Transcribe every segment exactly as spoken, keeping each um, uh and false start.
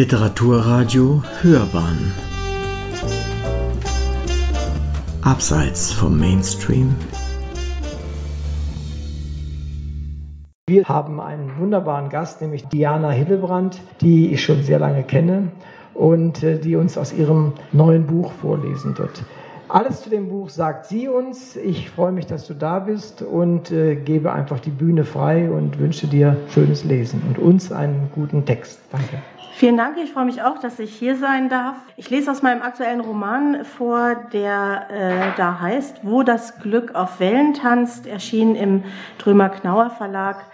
Literaturradio Hörbahn. Abseits vom Mainstream. Wir haben einen wunderbaren Gast, nämlich Diana Hillebrand, die ich schon sehr lange kenne und die uns aus ihrem neuen Buch vorlesen wird. Alles zu dem Buch sagt sie uns. Ich freue mich, dass du da bist und äh, gebe einfach die Bühne frei und wünsche dir schönes Lesen und uns einen guten Text. Danke. Vielen Dank, ich freue mich auch, dass ich hier sein darf. Ich lese aus meinem aktuellen Roman vor, der äh, da heißt Wo das Glück auf Wellen tanzt, erschienen im Drömer-Knauer-Verlag.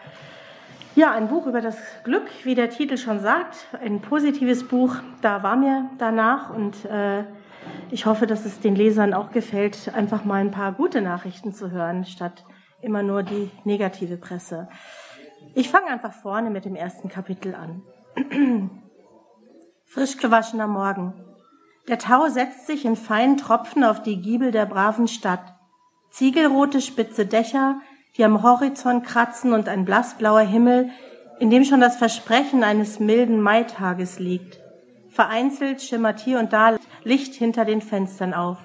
Ja, ein Buch über das Glück, wie der Titel schon sagt, ein positives Buch. Da war mir danach und äh, ich hoffe, dass es den Lesern auch gefällt, einfach mal ein paar gute Nachrichten zu hören, statt immer nur die negative Presse. Ich fange einfach vorne mit dem ersten Kapitel an. Frisch gewaschener Morgen. Der Tau setzt sich in feinen Tropfen auf die Giebel der braven Stadt. Ziegelrote, spitze Dächer, die am Horizont kratzen und ein blassblauer Himmel, in dem schon das Versprechen eines milden Maitages liegt. Vereinzelt schimmert hier und da Licht hinter den Fenstern auf.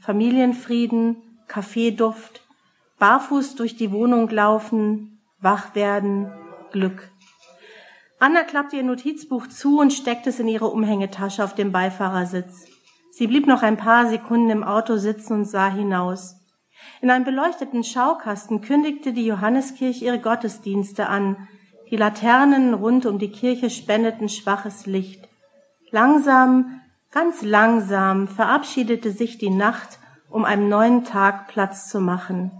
Familienfrieden, Kaffeeduft, barfuß durch die Wohnung laufen, wach werden, Glück. Anna klappt ihr Notizbuch zu und steckt es in ihre Umhängetasche auf dem Beifahrersitz. Sie blieb noch ein paar Sekunden im Auto sitzen und sah hinaus. In einem beleuchteten Schaukasten kündigte die Johanneskirche ihre Gottesdienste an. Die Laternen rund um die Kirche spendeten schwaches Licht. Langsam, ganz langsam verabschiedete sich die Nacht, um einem neuen Tag Platz zu machen.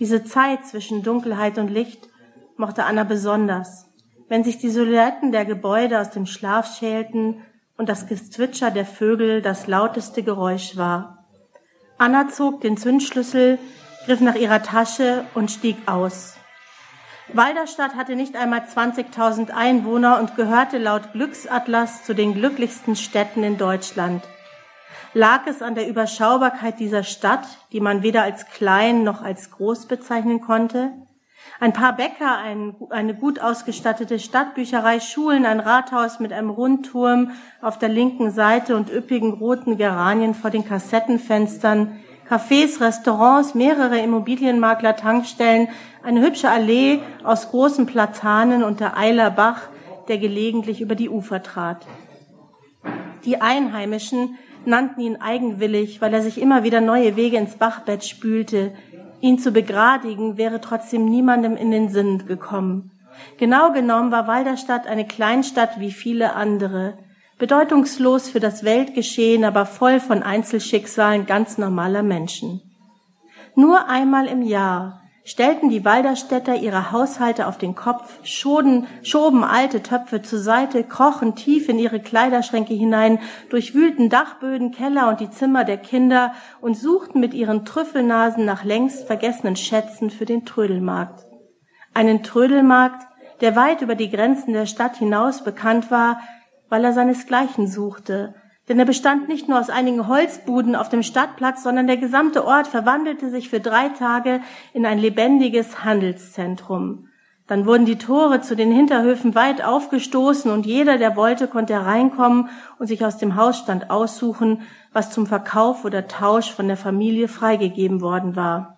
Diese Zeit zwischen Dunkelheit und Licht mochte Anna besonders, wenn sich die Silhouetten der Gebäude aus dem Schlaf schälten und das Gezwitscher der Vögel das lauteste Geräusch war. Anna zog den Zündschlüssel, griff nach ihrer Tasche und stieg aus. Walderstadt hatte nicht einmal zwanzigtausend Einwohner und gehörte laut Glücksatlas zu den glücklichsten Städten in Deutschland. Lag es an der Überschaubarkeit dieser Stadt, die man weder als klein noch als groß bezeichnen konnte? Ein paar Bäcker, ein, eine gut ausgestattete Stadtbücherei, Schulen, ein Rathaus mit einem Rundturm auf der linken Seite und üppigen roten Geranien vor den Kassettenfenstern, Cafés, Restaurants, mehrere Immobilienmakler, Tankstellen, eine hübsche Allee aus großen Platanen und der Eilerbach, der gelegentlich über die Ufer trat. Die Einheimischen nannten ihn eigenwillig, weil er sich immer wieder neue Wege ins Bachbett spülte. Ihn zu begradigen wäre trotzdem niemandem in den Sinn gekommen. Genau genommen war Walderstadt eine Kleinstadt wie viele andere. Bedeutungslos für das Weltgeschehen, aber voll von Einzelschicksalen ganz normaler Menschen. Nur einmal im Jahr stellten die Walderstädter ihre Haushalte auf den Kopf, schoben, schoben alte Töpfe zur Seite, krochen tief in ihre Kleiderschränke hinein, durchwühlten Dachböden, Keller und die Zimmer der Kinder und suchten mit ihren Trüffelnasen nach längst vergessenen Schätzen für den Trödelmarkt. Einen Trödelmarkt, der weit über die Grenzen der Stadt hinaus bekannt war, weil er seinesgleichen suchte. Denn er bestand nicht nur aus einigen Holzbuden auf dem Stadtplatz, sondern der gesamte Ort verwandelte sich für drei Tage in ein lebendiges Handelszentrum. Dann wurden die Tore zu den Hinterhöfen weit aufgestoßen und jeder, der wollte, konnte hereinkommen und sich aus dem Hausstand aussuchen, was zum Verkauf oder Tausch von der Familie freigegeben worden war.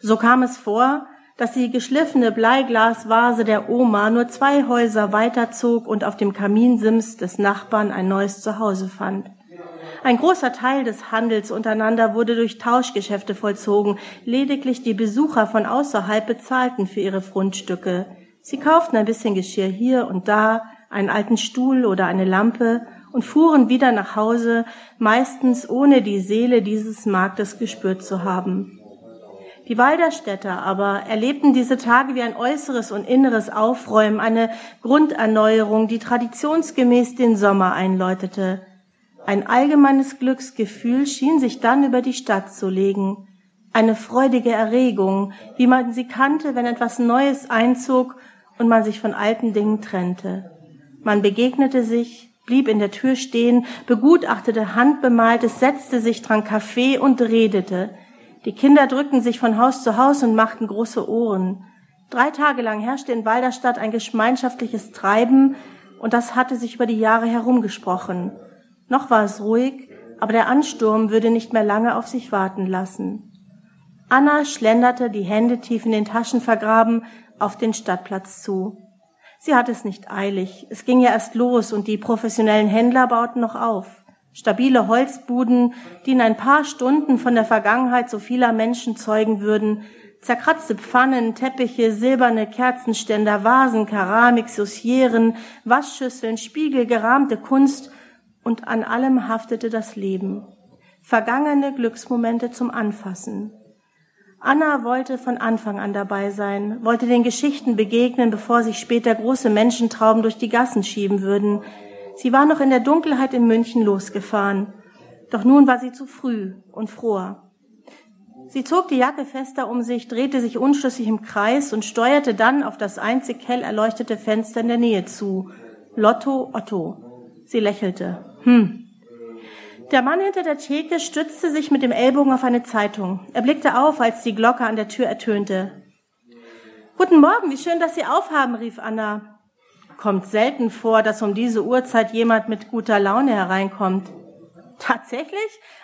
So kam es vor, dass die geschliffene Bleiglasvase der Oma nur zwei Häuser weiterzog und auf dem Kaminsims des Nachbarn ein neues Zuhause fand. Ein großer Teil des Handels untereinander wurde durch Tauschgeschäfte vollzogen. Lediglich die Besucher von außerhalb bezahlten für ihre Fundstücke. Sie kauften ein bisschen Geschirr hier und da, einen alten Stuhl oder eine Lampe und fuhren wieder nach Hause, meistens ohne die Seele dieses Marktes gespürt zu haben. Die Walderstädter aber erlebten diese Tage wie ein äußeres und inneres Aufräumen, eine Grunderneuerung, die traditionsgemäß den Sommer einläutete. Ein allgemeines Glücksgefühl schien sich dann über die Stadt zu legen. Eine freudige Erregung, wie man sie kannte, wenn etwas Neues einzog und man sich von alten Dingen trennte. Man begegnete sich, blieb in der Tür stehen, begutachtete Handbemaltes, setzte sich, trank Kaffee und redete. Die Kinder drückten sich von Haus zu Haus und machten große Ohren. Drei Tage lang herrschte in Walderstadt ein gemeinschaftliches Treiben, und das hatte sich über die Jahre herumgesprochen. Noch war es ruhig, aber der Ansturm würde nicht mehr lange auf sich warten lassen. Anna schlenderte, die Hände tief in den Taschen vergraben, auf den Stadtplatz zu. Sie hatte es nicht eilig. Es ging ja erst los und die professionellen Händler bauten noch auf. Stabile Holzbuden, die in ein paar Stunden von der Vergangenheit so vieler Menschen zeugen würden, zerkratzte Pfannen, Teppiche, silberne Kerzenständer, Vasen, Keramik, Saucieren, Waschschüsseln, Spiegel, gerahmte Kunst, und an allem haftete das Leben. Vergangene Glücksmomente zum Anfassen. Anna wollte von Anfang an dabei sein, wollte den Geschichten begegnen, bevor sich später große Menschentrauben durch die Gassen schieben würden. Sie war noch in der Dunkelheit in München losgefahren. Doch nun war sie zu früh und fror. Sie zog die Jacke fester um sich, drehte sich unschlüssig im Kreis und steuerte dann auf das einzig hell erleuchtete Fenster in der Nähe zu. Lotto Otto. Sie lächelte. Hm. Der Mann hinter der Theke stützte sich mit dem Ellbogen auf eine Zeitung. Er blickte auf, als die Glocke an der Tür ertönte. »Guten Morgen, wie schön, dass Sie aufhaben«, rief Anna. Kommt selten vor, dass um diese Uhrzeit jemand mit guter Laune hereinkommt. »Tatsächlich?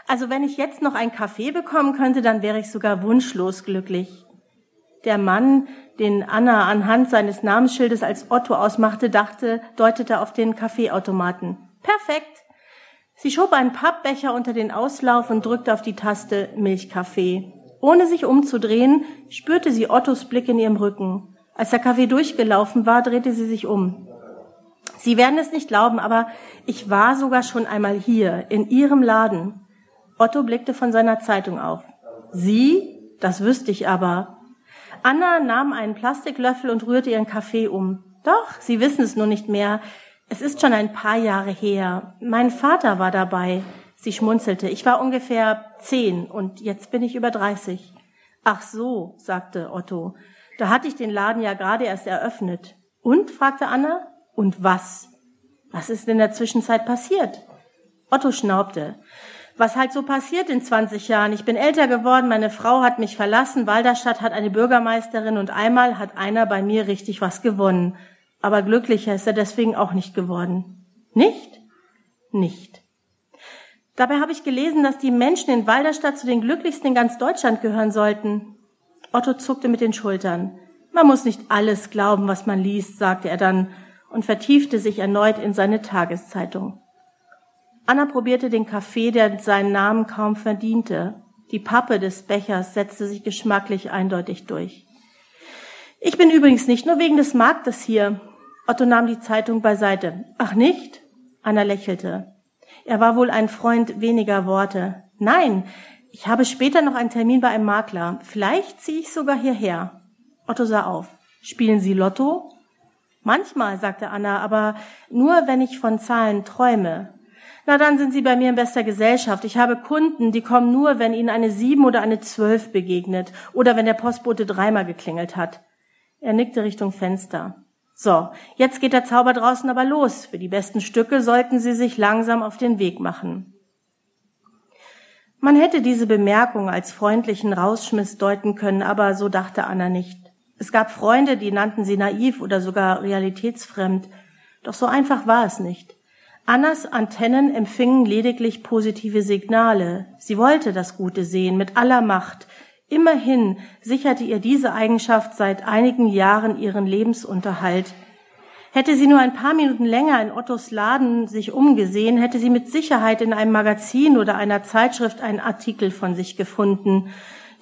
Also wenn ich jetzt noch einen Kaffee bekommen könnte, dann wäre ich sogar wunschlos glücklich.« Der Mann, den Anna anhand seines Namensschildes als Otto ausmachte, dachte, deutete auf den Kaffeeautomaten. »Perfekt!« Sie schob einen Pappbecher unter den Auslauf und drückte auf die Taste Milchkaffee. Ohne sich umzudrehen, spürte sie Ottos Blick in ihrem Rücken. Als der Kaffee durchgelaufen war, drehte sie sich um. Sie werden es nicht glauben, aber ich war sogar schon einmal hier, in Ihrem Laden. Otto blickte von seiner Zeitung auf. Sie? Das wüsste ich aber. Anna nahm einen Plastiklöffel und rührte ihren Kaffee um. Doch, Sie wissen es nur nicht mehr. Es ist schon ein paar Jahre her. Mein Vater war dabei. Sie schmunzelte. Ich war ungefähr zehn und jetzt bin ich über dreißig. Ach so, sagte Otto. Da hatte ich den Laden ja gerade erst eröffnet. Und? Fragte Anna. Und was? Was ist in der Zwischenzeit passiert? Otto schnaubte. Was halt so passiert in zwanzig Jahren. Ich bin älter geworden, meine Frau hat mich verlassen, Walderstadt hat eine Bürgermeisterin und einmal hat einer bei mir richtig was gewonnen. Aber glücklicher ist er deswegen auch nicht geworden. Nicht? Nicht. Dabei habe ich gelesen, dass die Menschen in Walderstadt zu den glücklichsten in ganz Deutschland gehören sollten. Otto zuckte mit den Schultern. Man muss nicht alles glauben, was man liest, sagte er dann und vertiefte sich erneut in seine Tageszeitung. Anna probierte den Kaffee, der seinen Namen kaum verdiente. Die Pappe des Bechers setzte sich geschmacklich eindeutig durch. Ich bin übrigens nicht nur wegen des Marktes hier. Otto nahm die Zeitung beiseite. Ach nicht? Anna lächelte. Er war wohl ein Freund weniger Worte. Nein, ich habe später noch einen Termin bei einem Makler. Vielleicht ziehe ich sogar hierher. Otto sah auf. Spielen Sie Lotto? Manchmal, sagte Anna, aber nur, wenn ich von Zahlen träume. Na, dann sind Sie bei mir in bester Gesellschaft. Ich habe Kunden, die kommen nur, wenn ihnen eine sieben oder eine zwölf begegnet oder wenn der Postbote dreimal geklingelt hat. Er nickte Richtung Fenster. So, jetzt geht der Zauber draußen aber los. Für die besten Stücke sollten Sie sich langsam auf den Weg machen. Man hätte diese Bemerkung als freundlichen Rausschmiss deuten können, aber so dachte Anna nicht. Es gab Freunde, die nannten sie naiv oder sogar realitätsfremd. Doch so einfach war es nicht. Annas Antennen empfingen lediglich positive Signale. Sie wollte das Gute sehen, mit aller Macht. Immerhin sicherte ihr diese Eigenschaft seit einigen Jahren ihren Lebensunterhalt. Hätte sie nur ein paar Minuten länger in Ottos Laden sich umgesehen, hätte sie mit Sicherheit in einem Magazin oder einer Zeitschrift einen Artikel von sich gefunden,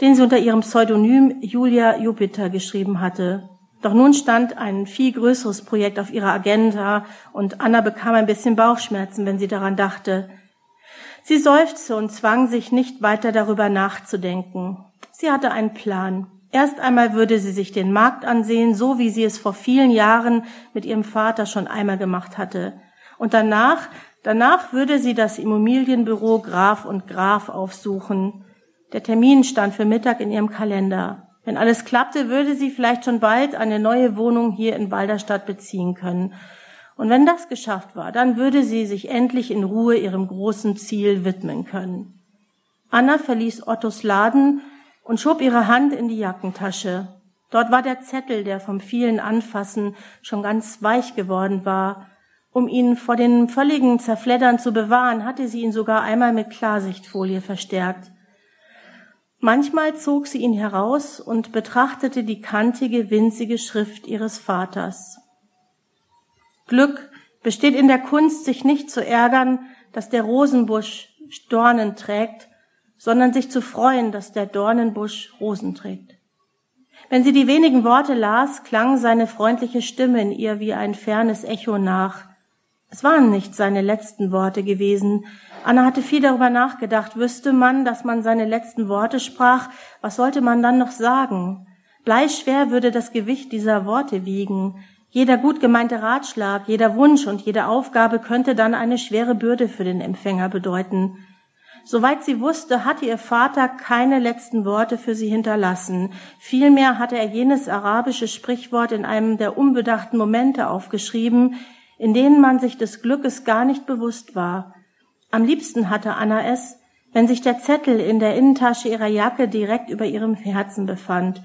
den sie unter ihrem Pseudonym Julia Jupiter geschrieben hatte. Doch nun stand ein viel größeres Projekt auf ihrer Agenda und Anna bekam ein bisschen Bauchschmerzen, wenn sie daran dachte. Sie seufzte und zwang sich nicht weiter darüber nachzudenken. Sie hatte einen Plan. Erst einmal würde sie sich den Markt ansehen, so wie sie es vor vielen Jahren mit ihrem Vater schon einmal gemacht hatte. Und danach, danach würde sie das Immobilienbüro Graf und Graf aufsuchen. Der Termin stand für Mittag in ihrem Kalender. Wenn alles klappte, würde sie vielleicht schon bald eine neue Wohnung hier in Walderstadt beziehen können. Und wenn das geschafft war, dann würde sie sich endlich in Ruhe ihrem großen Ziel widmen können. Anna verließ Ottos Laden und schob ihre Hand in die Jackentasche. Dort war der Zettel, der vom vielen Anfassen schon ganz weich geworden war. Um ihn vor dem völligen Zerfleddern zu bewahren, hatte sie ihn sogar einmal mit Klarsichtfolie verstärkt. Manchmal zog sie ihn heraus und betrachtete die kantige, winzige Schrift ihres Vaters. Glück besteht in der Kunst, sich nicht zu ärgern, dass der Rosenbusch Dornen trägt, sondern sich zu freuen, dass der Dornenbusch Rosen trägt. Wenn sie die wenigen Worte las, klang seine freundliche Stimme in ihr wie ein fernes Echo nach. Es waren nicht seine letzten Worte gewesen. Anna hatte viel darüber nachgedacht. Wüsste man, dass man seine letzten Worte sprach, was sollte man dann noch sagen? Bleischwer würde das Gewicht dieser Worte wiegen. Jeder gut gemeinte Ratschlag, jeder Wunsch und jede Aufgabe könnte dann eine schwere Bürde für den Empfänger bedeuten. Soweit sie wusste, hatte ihr Vater keine letzten Worte für sie hinterlassen. Vielmehr hatte er jenes arabische Sprichwort in einem der unbedachten Momente aufgeschrieben, in denen man sich des Glückes gar nicht bewusst war. Am liebsten hatte Anna es, wenn sich der Zettel in der Innentasche ihrer Jacke direkt über ihrem Herzen befand,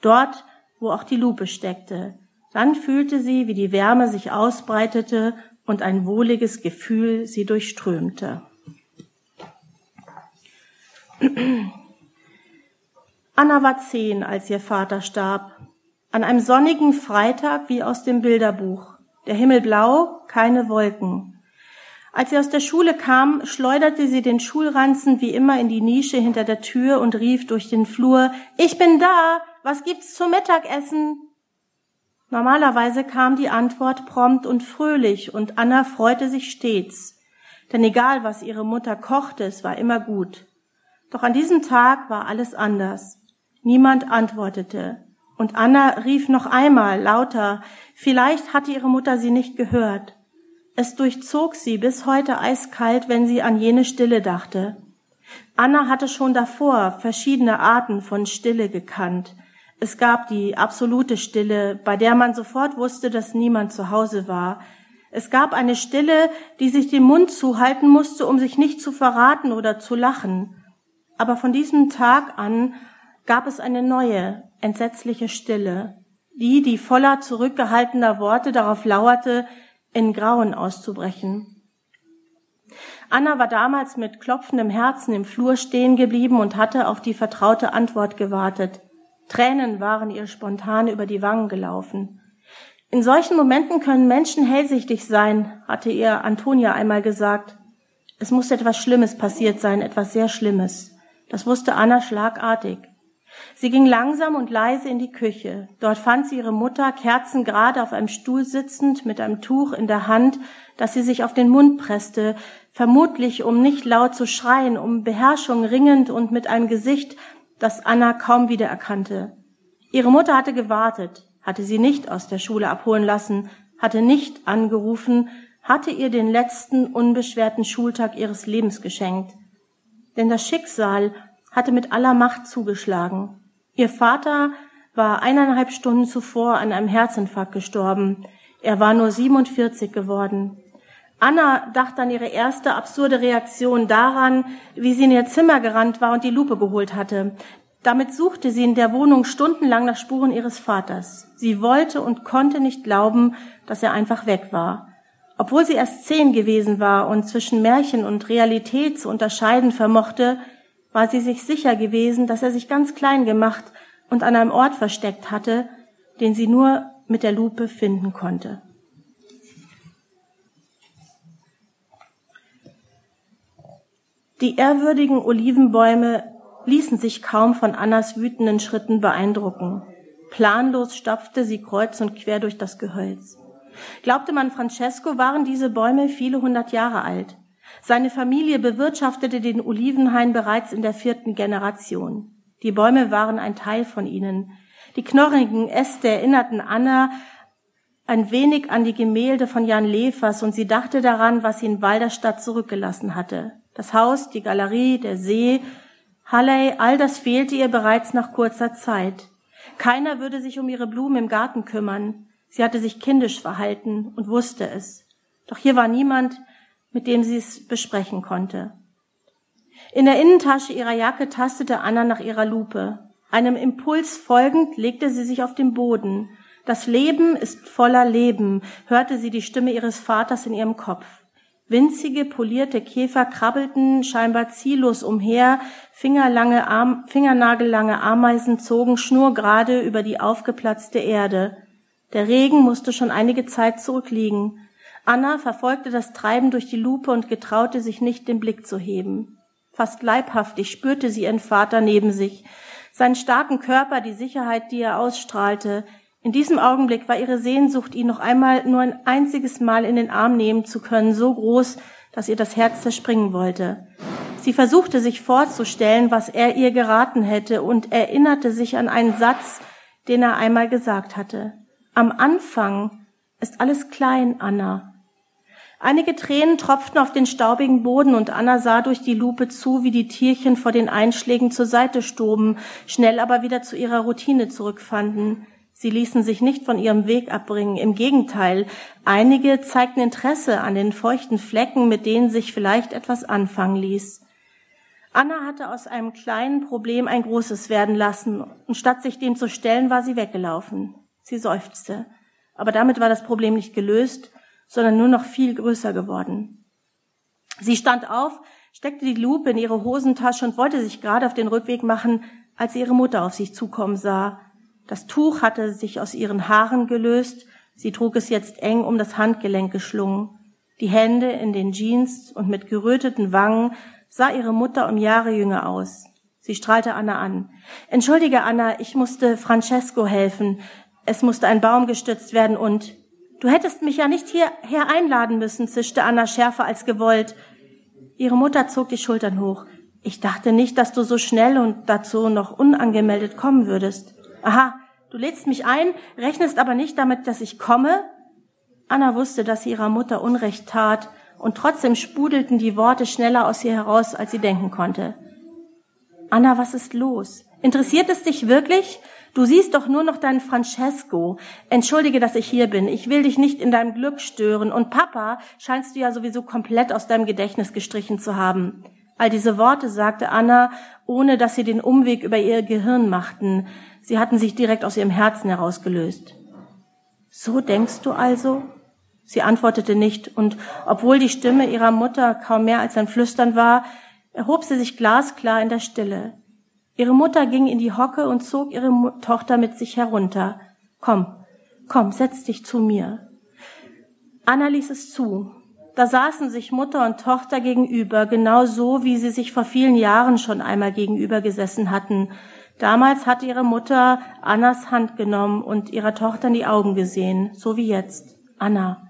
dort, wo auch die Lupe steckte. Dann fühlte sie, wie die Wärme sich ausbreitete und ein wohliges Gefühl sie durchströmte. Anna war zehn, als ihr Vater starb. An einem sonnigen Freitag wie aus dem Bilderbuch. Der Himmel blau, keine Wolken. Als sie aus der Schule kam, schleuderte sie den Schulranzen wie immer in die Nische hinter der Tür und rief durch den Flur, »Ich bin da! Was gibt's zum Mittagessen?« Normalerweise kam die Antwort prompt und fröhlich, und Anna freute sich stets. Denn egal, was ihre Mutter kochte, es war immer gut. Doch an diesem Tag war alles anders. Niemand antwortete. Und Anna rief noch einmal lauter, vielleicht hatte ihre Mutter sie nicht gehört. Es durchzog sie bis heute eiskalt, wenn sie an jene Stille dachte. Anna hatte schon davor verschiedene Arten von Stille gekannt. Es gab die absolute Stille, bei der man sofort wusste, dass niemand zu Hause war. Es gab eine Stille, die sich den Mund zuhalten musste, um sich nicht zu verraten oder zu lachen. Aber von diesem Tag an gab es eine neue, entsetzliche Stille, die, die voller zurückgehaltener Worte darauf lauerte, in Grauen auszubrechen. Anna war damals mit klopfendem Herzen im Flur stehen geblieben und hatte auf die vertraute Antwort gewartet. Tränen waren ihr spontan über die Wangen gelaufen. In solchen Momenten können Menschen hellsichtig sein, hatte ihr Antonia einmal gesagt. Es musste etwas Schlimmes passiert sein, etwas sehr Schlimmes. Das wusste Anna schlagartig. Sie ging langsam und leise in die Küche. Dort fand sie ihre Mutter kerzengerade auf einem Stuhl sitzend, mit einem Tuch in der Hand, das sie sich auf den Mund presste, vermutlich um nicht laut zu schreien, um Beherrschung ringend und mit einem Gesicht, das Anna kaum wiedererkannte. Ihre Mutter hatte gewartet, hatte sie nicht aus der Schule abholen lassen, hatte nicht angerufen, hatte ihr den letzten unbeschwerten Schultag ihres Lebens geschenkt. Denn das Schicksal hatte mit aller Macht zugeschlagen. Ihr Vater war eineinhalb Stunden zuvor an einem Herzinfarkt gestorben. Er war nur siebenundvierzig geworden. Anna dachte an ihre erste absurde Reaktion daran, wie sie in ihr Zimmer gerannt war und die Lupe geholt hatte. Damit suchte sie in der Wohnung stundenlang nach Spuren ihres Vaters. Sie wollte und konnte nicht glauben, dass er einfach weg war. Obwohl sie erst zehn gewesen war und zwischen Märchen und Realität zu unterscheiden vermochte, war sie sich sicher gewesen, dass er sich ganz klein gemacht und an einem Ort versteckt hatte, den sie nur mit der Lupe finden konnte. Die ehrwürdigen Olivenbäume ließen sich kaum von Annas wütenden Schritten beeindrucken. Planlos stapfte sie kreuz und quer durch das Gehölz. Glaubte man Francesco, waren diese Bäume viele hundert Jahre alt. Seine Familie bewirtschaftete den Olivenhain bereits in der vierten Generation. Die Bäume waren ein Teil von ihnen. Die knorrigen Äste erinnerten Anna ein wenig an die Gemälde von Jan Lefers, und sie dachte daran, was sie in Walderstadt zurückgelassen hatte. Das Haus, die Galerie, der See, Halley, all das fehlte ihr bereits nach kurzer Zeit. Keiner würde sich um ihre Blumen im Garten kümmern. Sie hatte sich kindisch verhalten und wusste es. Doch hier war niemand, mit dem sie es besprechen konnte. In der Innentasche ihrer Jacke tastete Anna nach ihrer Lupe. Einem Impuls folgend legte sie sich auf den Boden. Das Leben ist voller Leben, hörte sie die Stimme ihres Vaters in ihrem Kopf. Winzige, polierte Käfer krabbelten scheinbar ziellos umher, fingerlange Arm, fingernagellange Ameisen zogen schnurgerade über die aufgeplatzte Erde. Der Regen musste schon einige Zeit zurückliegen. Anna verfolgte das Treiben durch die Lupe und getraute sich nicht, den Blick zu heben. Fast leibhaftig spürte sie ihren Vater neben sich, seinen starken Körper, die Sicherheit, die er ausstrahlte. In diesem Augenblick war ihre Sehnsucht, ihn noch einmal nur ein einziges Mal in den Arm nehmen zu können, so groß, dass ihr das Herz zerspringen wollte. Sie versuchte sich vorzustellen, was er ihr geraten hätte, und erinnerte sich an einen Satz, den er einmal gesagt hatte. Am Anfang ist alles klein, Anna. Einige Tränen tropften auf den staubigen Boden, und Anna sah durch die Lupe zu, wie die Tierchen vor den Einschlägen zur Seite stoben, schnell aber wieder zu ihrer Routine zurückfanden. Sie ließen sich nicht von ihrem Weg abbringen, im Gegenteil, einige zeigten Interesse an den feuchten Flecken, mit denen sich vielleicht etwas anfangen ließ. Anna hatte aus einem kleinen Problem ein großes werden lassen, und statt sich dem zu stellen, war sie weggelaufen. Sie seufzte, aber damit war das Problem nicht gelöst, sondern nur noch viel größer geworden. Sie stand auf, steckte die Lupe in ihre Hosentasche und wollte sich gerade auf den Rückweg machen, als sie ihre Mutter auf sich zukommen sah. Das Tuch hatte sich aus ihren Haaren gelöst, sie trug es jetzt eng um das Handgelenk geschlungen. Die Hände in den Jeans und mit geröteten Wangen sah ihre Mutter um Jahre jünger aus. Sie strahlte Anna an. »Entschuldige, Anna, ich musste Francesco helfen. Es musste ein Baum gestützt werden und...« »Du hättest mich ja nicht hierher einladen müssen«, zischte Anna schärfer als gewollt. Ihre Mutter zog die Schultern hoch. »Ich dachte nicht, dass du so schnell und dazu noch unangemeldet kommen würdest.« »Aha, du lädst mich ein, rechnest aber nicht damit, dass ich komme?« Anna wusste, dass sie ihrer Mutter Unrecht tat, und trotzdem spudelten die Worte schneller aus ihr heraus, als sie denken konnte. »Anna, was ist los? Interessiert es dich wirklich? Du siehst doch nur noch deinen Francesco. Entschuldige, dass ich hier bin. Ich will dich nicht in deinem Glück stören. Und Papa scheinst du ja sowieso komplett aus deinem Gedächtnis gestrichen zu haben.« All diese Worte sagte Anna, ohne dass sie den Umweg über ihr Gehirn machten. Sie hatten sich direkt aus ihrem Herzen herausgelöst. »So denkst du also?« Sie antwortete nicht, und obwohl die Stimme ihrer Mutter kaum mehr als ein Flüstern war, erhob sie sich glasklar in der Stille. Ihre Mutter ging in die Hocke und zog ihre Mu- Tochter mit sich herunter. »Komm, komm, setz dich zu mir.« Anna ließ es zu. Da saßen sich Mutter und Tochter gegenüber, genau so, wie sie sich vor vielen Jahren schon einmal gegenüber gesessen hatten. Damals hatte ihre Mutter Annas Hand genommen und ihrer Tochter in die Augen gesehen, so wie jetzt, Anna.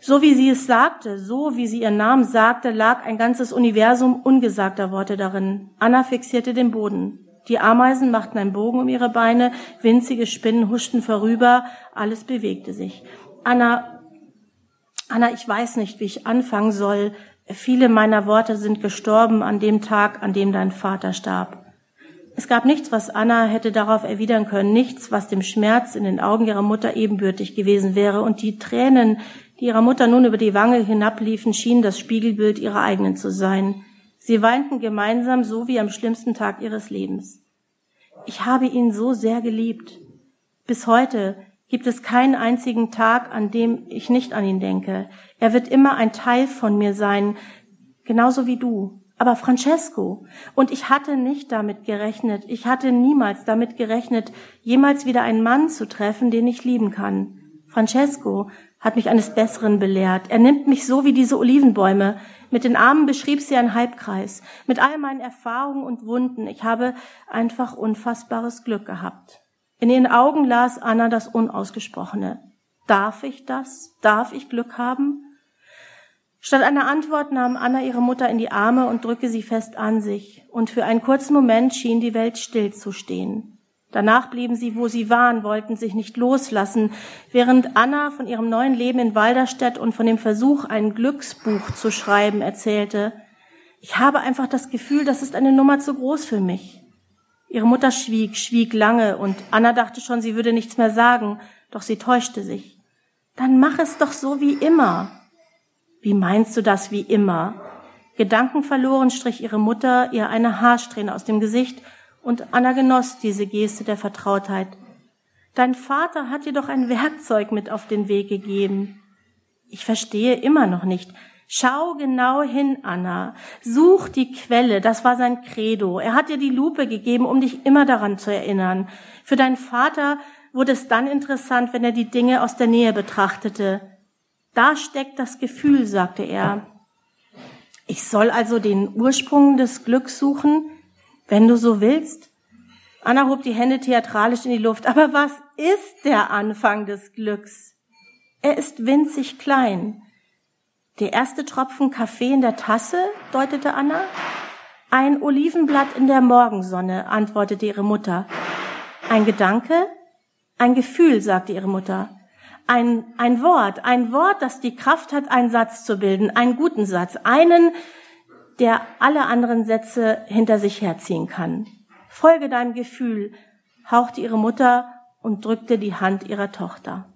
So wie sie es sagte, so wie sie ihren Namen sagte, lag ein ganzes Universum ungesagter Worte darin. Anna fixierte den Boden. Die Ameisen machten einen Bogen um ihre Beine, winzige Spinnen huschten vorüber, alles bewegte sich. Anna, Anna, ich weiß nicht, wie ich anfangen soll. Viele meiner Worte sind gestorben an dem Tag, an dem dein Vater starb. Es gab nichts, was Anna hätte darauf erwidern können, nichts, was dem Schmerz in den Augen ihrer Mutter ebenbürtig gewesen wäre, und die Tränen, die ihrer Mutter nun über die Wange hinabliefen, schienen das Spiegelbild ihrer eigenen zu sein. Sie weinten gemeinsam, so wie am schlimmsten Tag ihres Lebens. »Ich habe ihn so sehr geliebt. Bis heute gibt es keinen einzigen Tag, an dem ich nicht an ihn denke. Er wird immer ein Teil von mir sein, genauso wie du.« Aber Francesco, und ich hatte nicht damit gerechnet, ich hatte niemals damit gerechnet, jemals wieder einen Mann zu treffen, den ich lieben kann. Francesco hat mich eines Besseren belehrt. Er nimmt mich so wie diese Olivenbäume. Mit den Armen beschrieb sie einen Halbkreis. Mit all meinen Erfahrungen und Wunden. Ich habe einfach unfassbares Glück gehabt. In ihren Augen las Anna das Unausgesprochene. Darf ich das? Darf ich Glück haben? Statt einer Antwort nahm Anna ihre Mutter in die Arme und drückte sie fest an sich, und für einen kurzen Moment schien die Welt still zu stehen. Danach blieben sie, wo sie waren, wollten sich nicht loslassen, während Anna von ihrem neuen Leben in Walderstadt und von dem Versuch, ein Glücksbuch zu schreiben, erzählte. »Ich habe einfach das Gefühl, das ist eine Nummer zu groß für mich.« Ihre Mutter schwieg, schwieg lange, und Anna dachte schon, sie würde nichts mehr sagen, doch sie täuschte sich. »Dann mach es doch so wie immer.« »Wie meinst du das, wie immer?« Gedankenverloren strich ihre Mutter ihr eine Haarsträhne aus dem Gesicht, und Anna genoss diese Geste der Vertrautheit. Dein Vater hat dir doch ein Werkzeug mit auf den Weg gegeben. Ich verstehe immer noch nicht. Schau genau hin, Anna. Such die Quelle. Das war sein Credo. Er hat dir die Lupe gegeben, um dich immer daran zu erinnern. Für deinen Vater wurde es dann interessant, wenn er die Dinge aus der Nähe betrachtete. Da steckt das Gefühl, sagte er. Ich soll also den Ursprung des Glücks suchen, wenn du so willst? Anna hob die Hände theatralisch in die Luft. Aber was ist der Anfang des Glücks? Er ist winzig klein. Der erste Tropfen Kaffee in der Tasse, deutete Anna. Ein Olivenblatt in der Morgensonne, antwortete ihre Mutter. Ein Gedanke, ein Gefühl, sagte ihre Mutter. Ein, ein Wort, ein Wort, das die Kraft hat, einen Satz zu bilden, einen guten Satz, einen, der alle anderen Sätze hinter sich herziehen kann. Folge deinem Gefühl, hauchte ihre Mutter und drückte die Hand ihrer Tochter.